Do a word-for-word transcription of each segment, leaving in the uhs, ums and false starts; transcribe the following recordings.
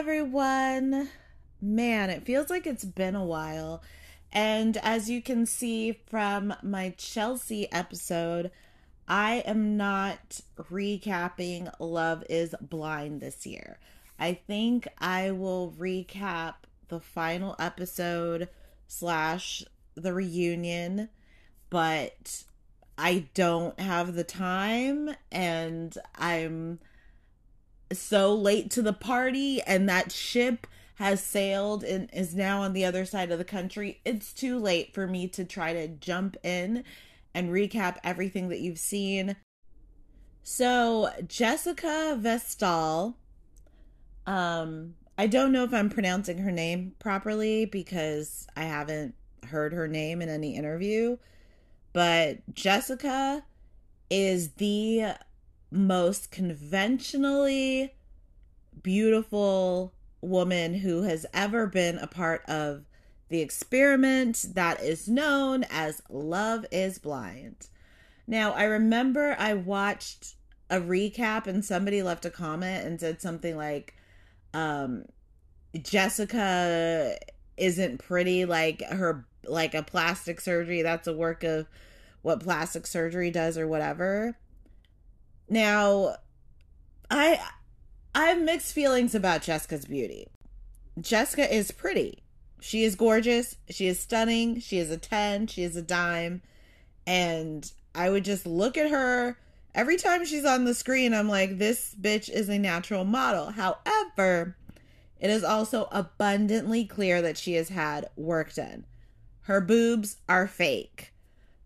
everyone. Man, it feels like it's been a while. And as you can see from my Chelsea episode, I am not recapping Love is Blind this year. I think I will recap the final episode slash the reunion, but I don't have the time and I'm so late to the party, and that ship has sailed and is now on the other side of the country. It's too late for me to try to jump in and recap everything that you've seen. So Jessica Vestal, um, I don't know if I'm pronouncing her name properly because I haven't heard her name in any interview, but Jessica is the most conventionally beautiful woman who has ever been a part of the experiment that is known as Love is Blind. Now, I remember I watched a recap and somebody left a comment and said something like, um, Jessica isn't pretty, like her, like a plastic surgery. That's a work of what plastic surgery does or whatever. Now, I I have mixed feelings about Jessica's beauty. Jessica is pretty. She is gorgeous. She is stunning. She is a ten. She is a dime. And I would just look at her. Every time she's on the screen, I'm like, this bitch is a natural model. However, it is also abundantly clear that she has had work done. Her boobs are fake.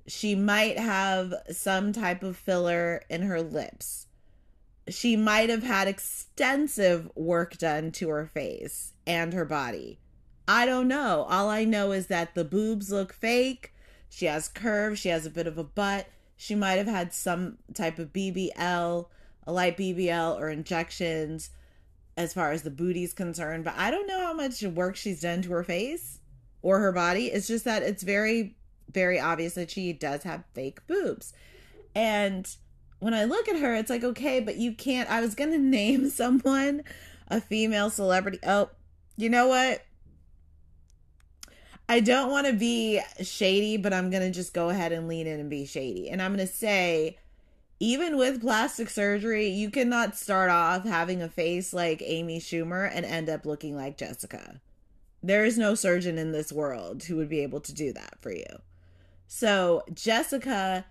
She might have some type of filler in her lips. She might have had extensive work done to her face and her body. I don't know. All I know is that the boobs look fake. She has curves. She has a bit of a butt. She might have had some type of B B L, a light B B L or injections as far as the booty's concerned. But I don't know how much work she's done to her face or her body. It's just that it's very... very obvious that she does have fake boobs. And when I look at her, it's like, okay, but you can't, I was going to name someone, a female celebrity. Oh, you know what? I don't want to be shady, but I'm going to just go ahead and lean in and be shady. And I'm going to say, even with plastic surgery, you cannot start off having a face like Amy Schumer and end up looking like Jessica. There is no surgeon in this world who would be able to do that for you. So Jessica,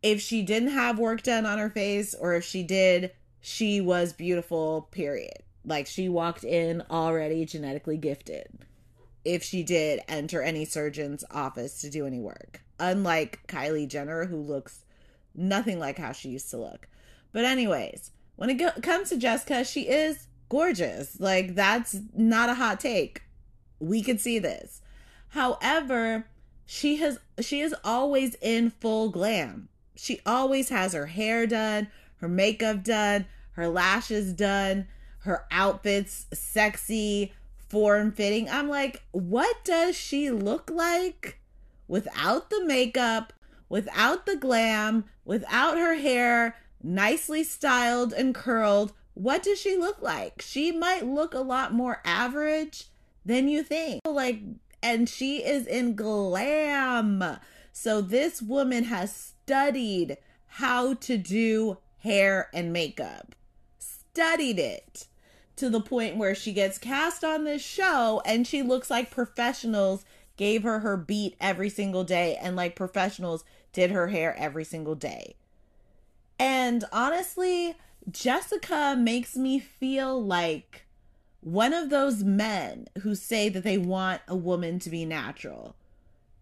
if she didn't have work done on her face, or if she did, she was beautiful, period. Like, she walked in already genetically gifted, if she did enter any surgeon's office to do any work. Unlike Kylie Jenner, who looks nothing like how she used to look. But anyways, when it go- comes to Jessica, she is gorgeous. Like, that's not a hot take. We could see this. However, She has, she is always in full glam. She always has her hair done, her makeup done, her lashes done, her outfits sexy, form-fitting. I'm like, what does she look like without the makeup, without the glam, without her hair nicely styled and curled? What does she look like? She might look a lot more average than you think. Like, and she is in glam. So this woman has studied how to do hair and makeup. Studied it to the point where she gets cast on this show and she looks like professionals gave her her beat every single day and like professionals did her hair every single day. And honestly, Jessica makes me feel like one of those men who say that they want a woman to be natural.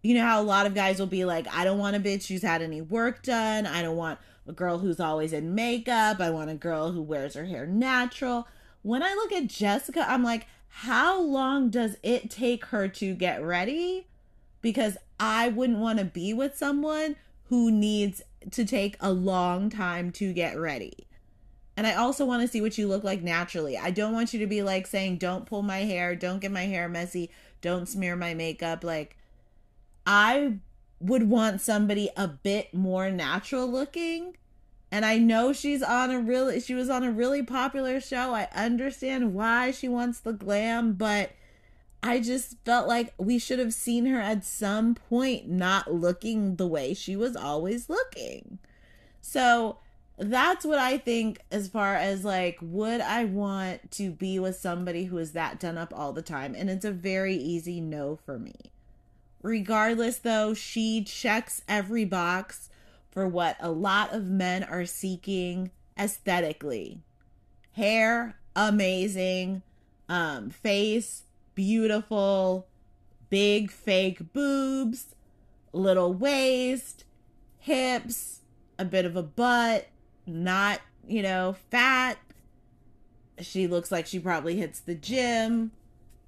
You know how a lot of guys will be like, I don't want a bitch who's had any work done. I don't want a girl who's always in makeup. I want a girl who wears her hair natural. When I look at Jessica, I'm like, how long does it take her to get ready? Because I wouldn't want to be with someone who needs to take a long time to get ready. And I also want to see what you look like naturally. I don't want you to be like saying, don't pull my hair, don't get my hair messy, don't smear my makeup. Like, I would want somebody a bit more natural looking And I know she's on a really, she was on a really popular show. I understand why she wants the glam, but I just felt like we should have seen her at some point not looking the way she was always looking. So that's what I think as far as like, would I want to be with somebody who is that done up all the time? And it's a very easy no for me. Regardless though, she checks every box for what a lot of men are seeking aesthetically. Hair, amazing. Um, face, beautiful. Big fake boobs, little waist, hips, a bit of a butt, not, you know, fat. She looks like she probably hits the gym.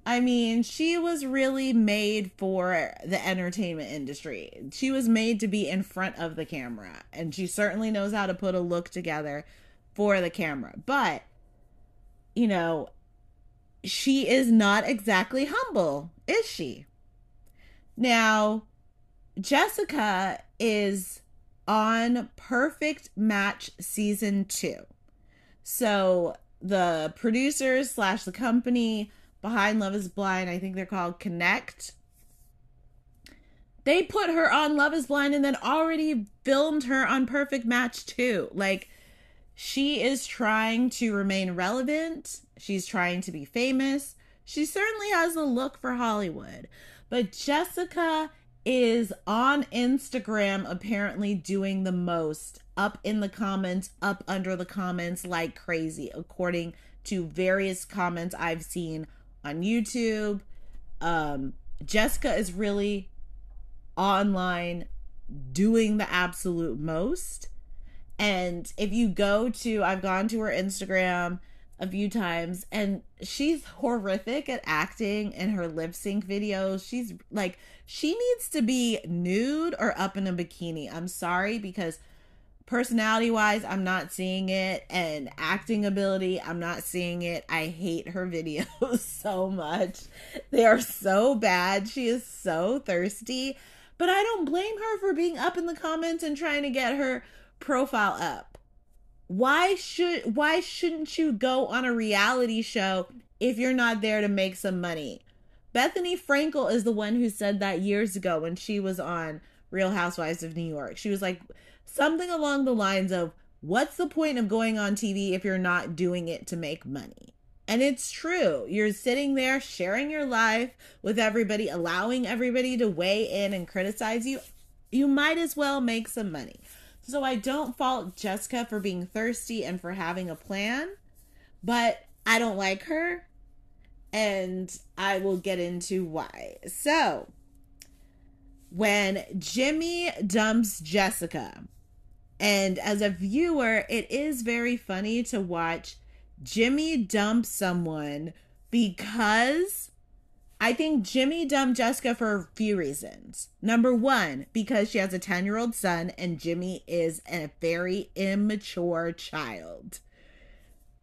I mean, she was really made for the entertainment industry. She was made to be in front of the camera, and she certainly knows how to put a look together for the camera. But, you know, she is not exactly humble, is she? Now, Jessica is on Perfect Match Season two. So the producers slash the company behind Love is Blind, I think they're called Connect. They put her on Love is Blind and then already filmed her on Perfect Match two. Like, she is trying to remain relevant. She's trying to be famous. She certainly has a look for Hollywood. But Jessica is on Instagram apparently doing the most, up in the comments, up under the comments like crazy, according to various comments I've seen on YouTube. um, Jessica is really online doing the absolute most. And if you go to, I've gone to her Instagram a few times, and she's horrific at acting in her lip sync videos. She's like, she needs to be nude or up in a bikini. I'm sorry, because personality wise, I'm not seeing it, and acting ability, I'm not seeing it. I hate her videos so much. They are so bad. She is so thirsty, but I don't blame her for being up in the comments and trying to get her profile up. Why should, why shouldn't you go on a reality show if you're not there to make some money? Bethany Frankel is the one who said that years ago when she was on Real Housewives of New York. She was like, something along the lines of, what's the point of going on T V if you're not doing it to make money? And it's true. You're sitting there sharing your life with everybody, allowing everybody to weigh in and criticize you. You might as well make some money. So I don't fault Jessica for being thirsty and for having a plan, but I don't like her, and I will get into why. So when Jimmy dumps Jessica, and as a viewer, it is very funny to watch Jimmy dump someone, because I think Jimmy dumped Jessica for a few reasons. Number one, because she has a ten-year-old son, and Jimmy is a very immature child.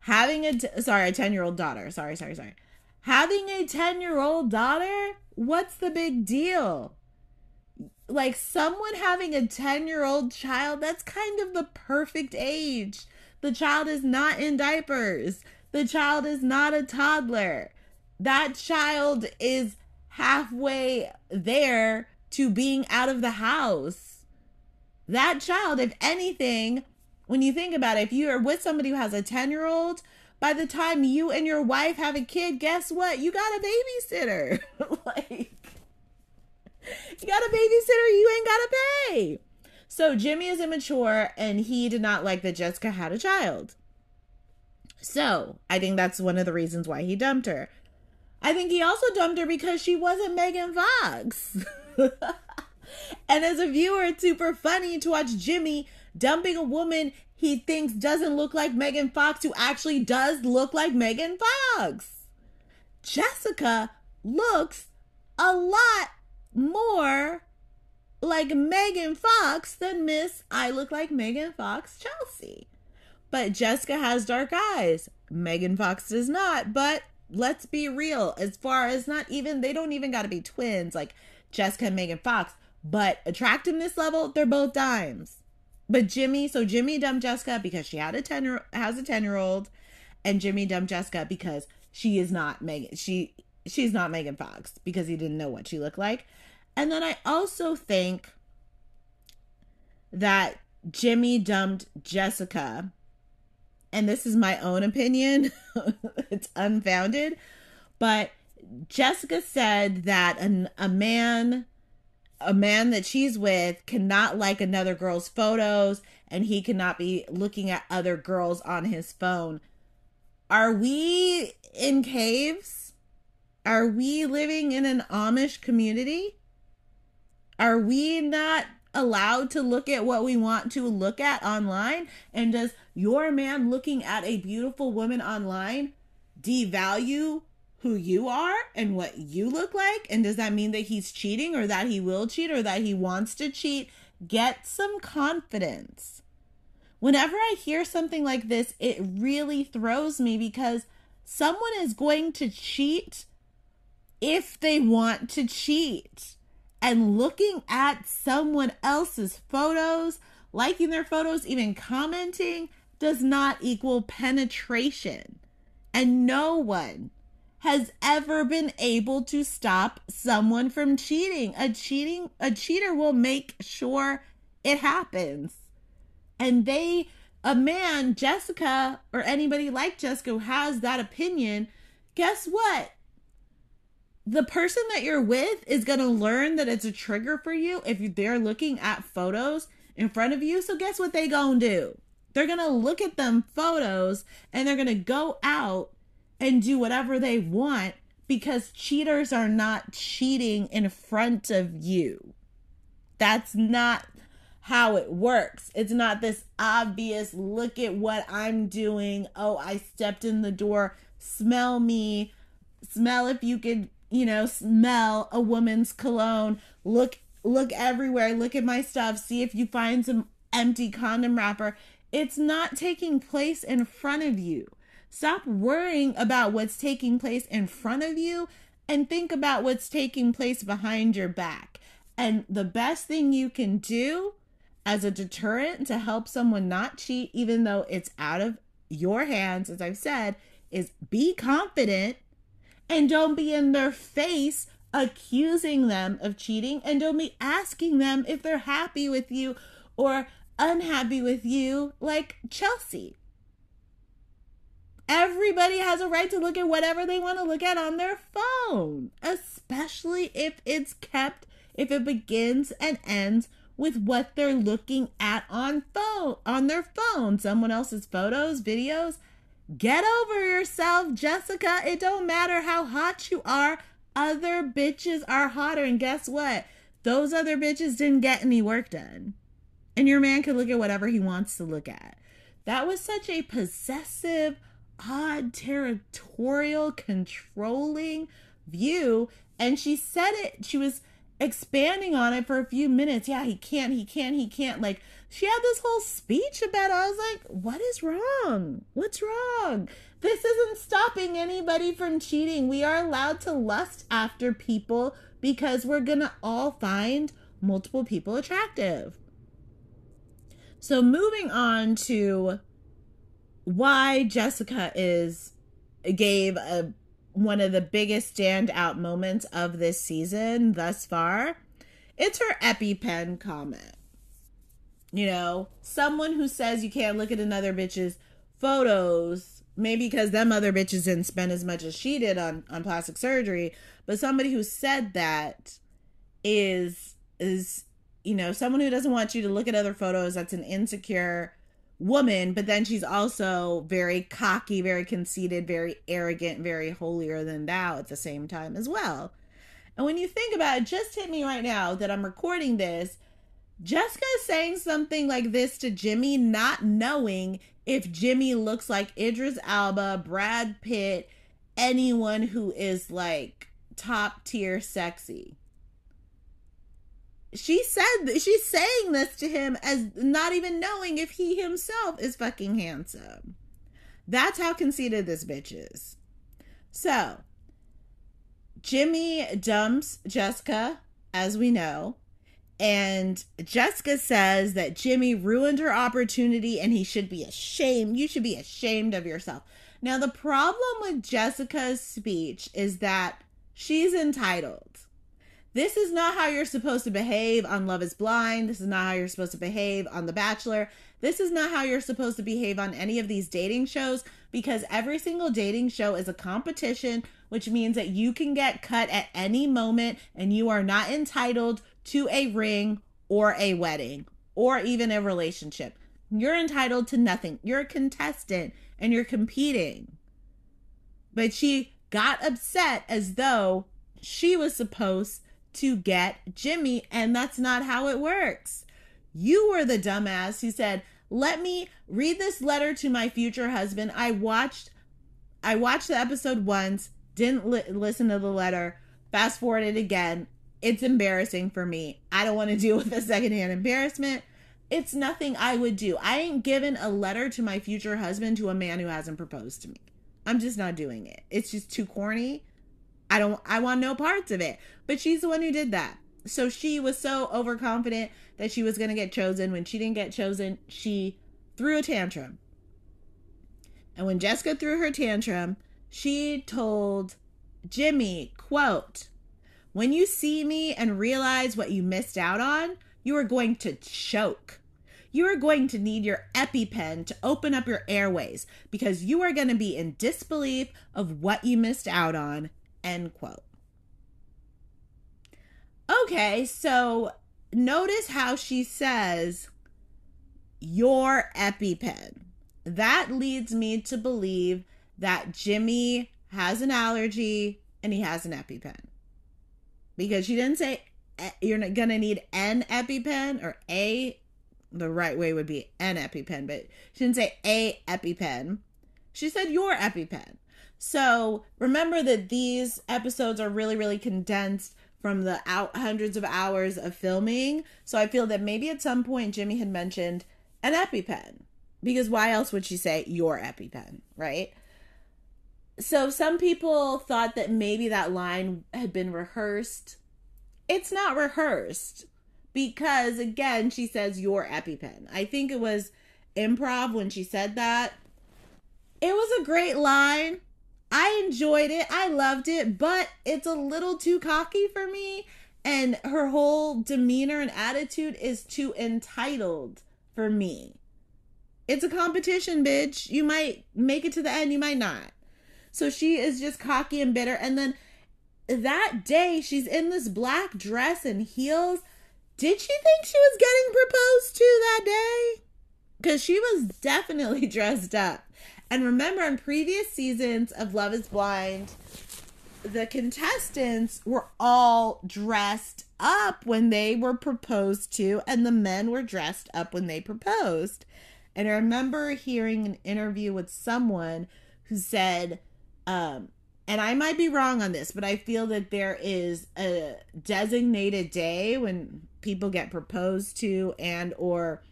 Having a, t- sorry, a ten-year-old daughter. Sorry, sorry, sorry. Having a ten-year-old daughter? What's the big deal? Like, someone having a ten-year-old child, that's kind of the perfect age. The child is not in diapers. The child is not a toddler. That child is halfway there to being out of the house. That child, if anything, when you think about it, if you are with somebody who has a ten-year-old, by the time you and your wife have a kid, guess what? You got a babysitter. Like, you got a babysitter you ain't got to pay. So Jimmy is immature, and he did not like that Jessica had a child. So I think that's one of the reasons why he dumped her. I think he also dumped her because she wasn't Megan Fox. And as a viewer, it's super funny to watch Jimmy dumping a woman he thinks doesn't look like Megan Fox, who actually does look like Megan Fox. Jessica looks a lot more like Megan Fox than Miss I Look Like Megan Fox Chelsea. But Jessica has dark eyes. Megan Fox does not, but let's be real, as far as not even, they don't even got to be twins like Jessica and Megan Fox, but attractiveness level, they're both dimes. But Jimmy, so Jimmy dumped Jessica because she had a ten, has a ten-year-old, and Jimmy dumped Jessica because she is not Megan. She she's not Megan Fox because he didn't know what she looked like. And then I also think that Jimmy dumped Jessica, and this is my own opinion. It's unfounded, but Jessica said that an, a man. a man that she's with cannot like another girl's photos, and he cannot be looking at other girls on his phone. Are we in caves? Are we living in an Amish community? Are we not allowed to look at what we want to look at online? And does your man looking at a beautiful woman online devalue who you are and what you look like? And does that mean that he's cheating, or that he will cheat, or that he wants to cheat? Get some confidence. Whenever I hear something like this, it really throws me, because someone is going to cheat if they want to cheat. And looking at someone else's photos, liking their photos, even commenting, does not equal penetration. And no one has ever been able to stop someone from cheating. A cheating, a cheater will make sure it happens. And they, a man, Jessica, or anybody like Jessica who has that opinion, guess what? The person that you're with is going to learn that it's a trigger for you if they're looking at photos in front of you. So guess what they gonna do? They're going to look at them photos, and they're going to go out and do whatever they want, because cheaters are not cheating in front of you. That's not how it works. It's not this obvious, look at what I'm doing. Oh, I stepped in the door. Smell me. Smell if you could, you know, smell a woman's cologne. Look, look everywhere. Look at my stuff. See if you find some empty condom wrapper. It's not taking place in front of you. Stop worrying about what's taking place in front of you and think about what's taking place behind your back. And the best thing you can do as a deterrent to help someone not cheat, even though it's out of your hands, as I've said, is be confident, and don't be in their face accusing them of cheating, and don't be asking them if they're happy with you or unhappy with you like Chelsea. Everybody has a right to look at whatever they want to look at on their phone, especially if it's kept, if it begins and ends with what they're looking at on phone, on their phone, someone else's photos, videos. Get over yourself, Jessica. It don't matter how hot you are. Other bitches are hotter. And guess what? Those other bitches didn't get any work done. And your man can look at whatever he wants to look at. That was such a possessive, odd, territorial, controlling view, and she said it, she was expanding on it for a few minutes. Yeah, he can't, he can't, he can't. Like, she had this whole speech about it. I was like, what is wrong? What's wrong? This isn't stopping anybody from cheating. We are allowed to lust after people because we're gonna all find multiple people attractive. So moving on to why Jessica is gave a, one of the biggest standout moments of this season thus far. It's her EpiPen comment. You know, someone who says you can't look at another bitch's photos, maybe because them other bitches didn't spend as much as she did on, on plastic surgery, but somebody who said that is, is, you know, someone who doesn't want you to look at other photos. That's an insecure woman, but then she's also very cocky, very conceited, very arrogant, very holier than thou at the same time as well. And when you think about it, just hit me right now that I'm recording this, Jessica is saying something like this to Jimmy, not knowing if Jimmy looks like Idris Elba, Brad Pitt, anyone who is like top tier sexy. She said, she's saying this to him as not even knowing if he himself is fucking handsome. That's how conceited this bitch is. So, Jimmy dumps Jessica, as we know, And Jessica says that Jimmy ruined her opportunity and he should be ashamed. You should be ashamed of yourself. Now, the problem with Jessica's speech is that she's entitled. This is not how you're supposed to behave on Love is Blind. This is not how you're supposed to behave on The Bachelor. This is not how you're supposed to behave on any of these dating shows, because every single dating show is a competition, which means that you can get cut at any moment and you are not entitled to a ring or a wedding or even a relationship. You're entitled to nothing. You're a contestant and you're competing. But she got upset as though she was supposed to to get Jimmy, and that's not how it works. You were the dumbass who said, let me read this letter to my future husband. I watched I watched the episode once, didn't li- listen to the letter, fast forward it again. It's embarrassing for me. I don't want to deal with a secondhand embarrassment. It's nothing I would do. I ain't giving a letter to my future husband to a man who hasn't proposed to me. I'm just not doing it. It's just too corny. I don't, I want no parts of it. But she's the one who did that. So she was so overconfident that she was going to get chosen. When she didn't get chosen, she threw a tantrum. And when Jessica threw her tantrum, she told Jimmy, quote, when you see me and realize what you missed out on, you are going to choke. You are going to need your EpiPen to open up your airways, because you are going to be in disbelief of what you missed out on. End quote. Okay, so notice how she says your EpiPen. That leads me to believe that Jimmy has an allergy and he has an EpiPen, because she didn't say you're not gonna need an EpiPen or a, the right way would be an EpiPen, but she didn't say a EpiPen. She said your EpiPen. So remember that these episodes are really, really condensed from the out hundreds of hours of filming. So I feel that maybe at some point Jimmy had mentioned an EpiPen, because why else would she say your EpiPen, right? So some people thought that maybe that line had been rehearsed. It's not rehearsed, because again, she says your EpiPen. I think it was improv when she said that. It was a great line. I enjoyed it. I loved it, but it's a little too cocky for me. And her whole demeanor and attitude is too entitled for me. It's a competition, bitch. You might make it to the end. You might not. So she is just cocky and bitter. And then that day she's in this black dress and heels. Did she think she was getting proposed to that day? Because she was definitely dressed up. And remember, in previous seasons of Love is Blind, the contestants were all dressed up when they were proposed to, and the men were dressed up when they proposed. And I remember hearing an interview with someone who said, um, and I might be wrong on this, but I feel that there is a designated day when people get proposed to, and or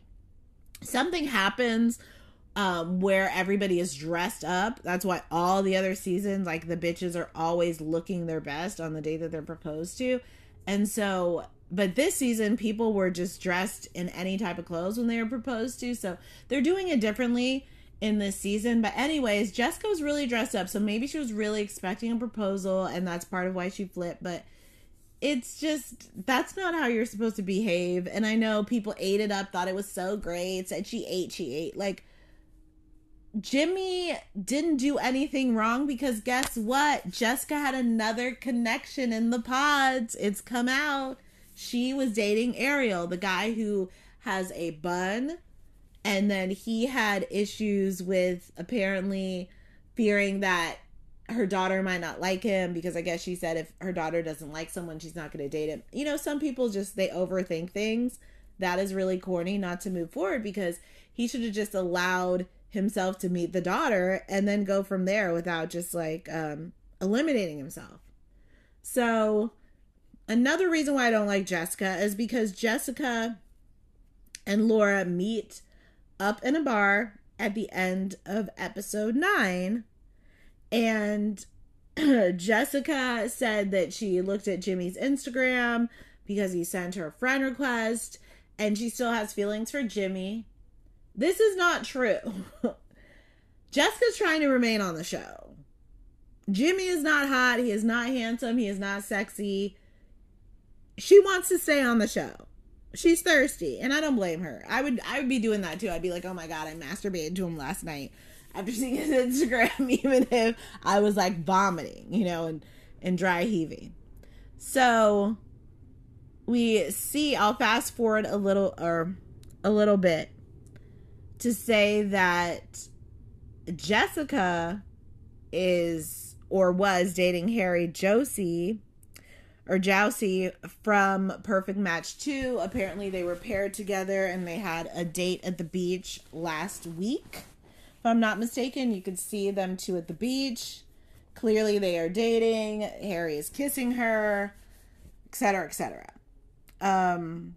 something happens Um, where everybody is dressed up. That's why all the other seasons, like, the bitches are always looking their best on the day that they're proposed to. And so, but this season, people were just dressed in any type of clothes when they were proposed to. So they're doing it differently in this season. But anyways, Jessica was really dressed up. So maybe she was really expecting a proposal, and that's part of why she flipped. But it's just, that's not how you're supposed to behave. And I know people ate it up, thought it was so great, said she ate, she ate. Like, Jimmy didn't do anything wrong, because guess what? Jessica had another connection in the pods. It's come out. She was dating Ariel, the guy who has a bun. And then he had issues with apparently fearing that her daughter might not like him, because I guess she said if her daughter doesn't like someone, she's not going to date him. You know, some people just, they overthink things. That is really corny not to move forward, because he should have just allowed himself to meet the daughter and then go from there without just like um, eliminating himself. So another reason why I don't like Jessica is because Jessica and Laura meet up in a bar at the end of episode nine. And Jessica said that she looked at Jimmy's Instagram because he sent her a friend request and she still has feelings for Jimmy. This is not true. Jessica's trying to remain on the show. Jimmy is not hot. He is not handsome. He is not sexy. She wants to stay on the show. She's thirsty, and I don't blame her. I would I would be doing that too. I'd be like, oh my God, I masturbated to him last night after seeing his Instagram, even if I was like vomiting, you know, and, and dry heaving. So we see, I'll fast forward a little or a little bit to say that Jessica is or was dating Harry Jowsey or Jowsey from Perfect Match two. Apparently they were paired together and they had a date at the beach last week. If I'm not mistaken, you could see them two at the beach. Clearly they are dating. Harry is kissing her, et cetera, et cetera. Um,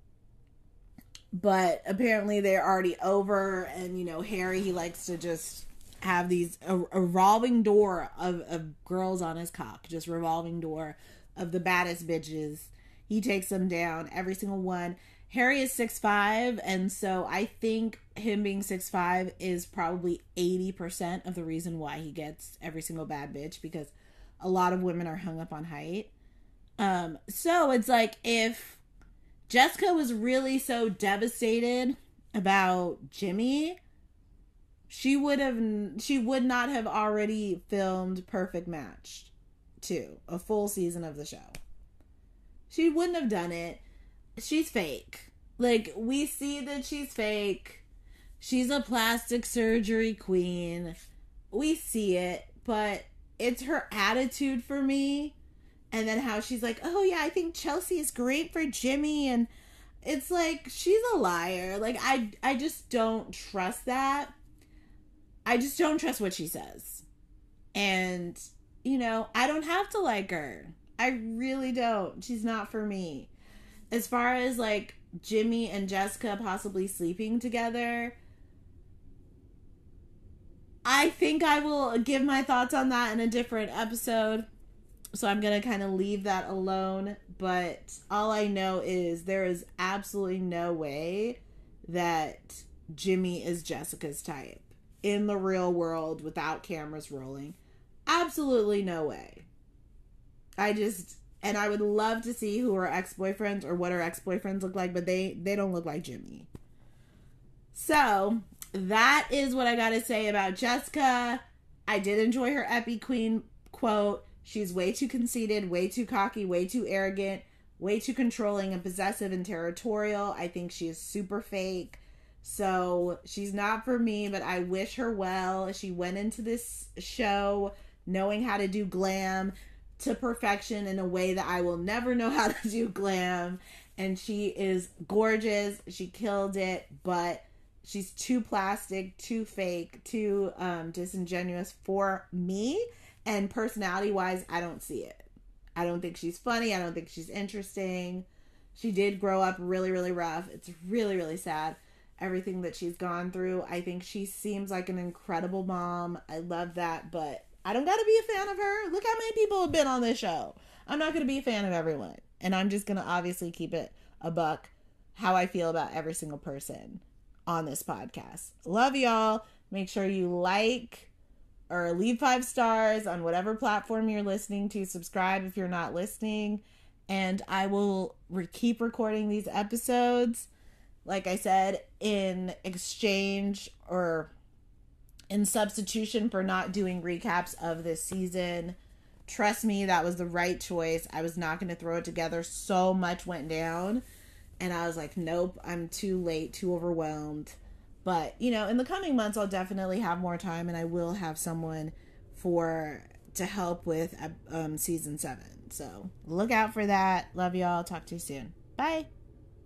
but apparently they're already over, and, you know, Harry, he likes to just have these a, a revolving door of, of girls on his cock, just revolving door of the baddest bitches. He takes them down, every single one. Harry is six five, and so I think him being six five is probably eighty percent of the reason why he gets every single bad bitch, because a lot of women are hung up on height. Um, so it's like, if Jessica was really so devastated about Jimmy, she would have, she would not have already filmed Perfect Match two, a full season of the show. She wouldn't have done it. She's fake. Like, we see that she's fake. She's a plastic surgery queen. We see it, but it's her attitude for me. And then how she's like, oh yeah, I think Chelsea is great for Jimmy. And it's like, she's a liar. Like, I, I just don't trust that. I just don't trust what she says. And, you know, I don't have to like her. I really don't. She's not for me. As far as, like, Jimmy and Jessica possibly sleeping together, I think I will give my thoughts on that in a different episode. So I'm going to kind of leave that alone. But all I know is there is absolutely no way that Jimmy is Jessica's type in the real world without cameras rolling. Absolutely no way. I just... And I would love to see who her ex-boyfriends or what her ex-boyfriends look like, but they, they don't look like Jimmy. So that is what I got to say about Jessica. I did enjoy her epi queen quote. She's way too conceited, way too cocky, way too arrogant, way too controlling and possessive and territorial. I think she is super fake. So she's not for me, but I wish her well. She went into this show knowing how to do glam to perfection in a way that I will never know how to do glam, and she is gorgeous. She killed it, but she's too plastic, too fake, too um, disingenuous for me, and personality wise, I don't see it. I don't think she's funny. I don't think she's interesting. She did grow up really, really rough. It's really, really sad, everything that she's gone through. I think she seems like an incredible mom. I love that, but I don't gotta be a fan of her. Look how many people have been on this show. I'm not gonna be a fan of everyone. And I'm just gonna obviously keep it a buck how I feel about every single person on this podcast. Love y'all. Make sure you like or leave five stars on whatever platform you're listening to. Subscribe if you're not listening. And I will re- keep recording these episodes. Like I said, in exchange or... in substitution for not doing recaps of this season. Trust me, that was the right choice. I was not going to throw it together. So much went down. And I was like, nope, I'm too late, too overwhelmed. But, you know, in the coming months, I'll definitely have more time. And I will have someone for to help with um, season seven. So look out for that. Love y'all. Talk to you soon. Bye.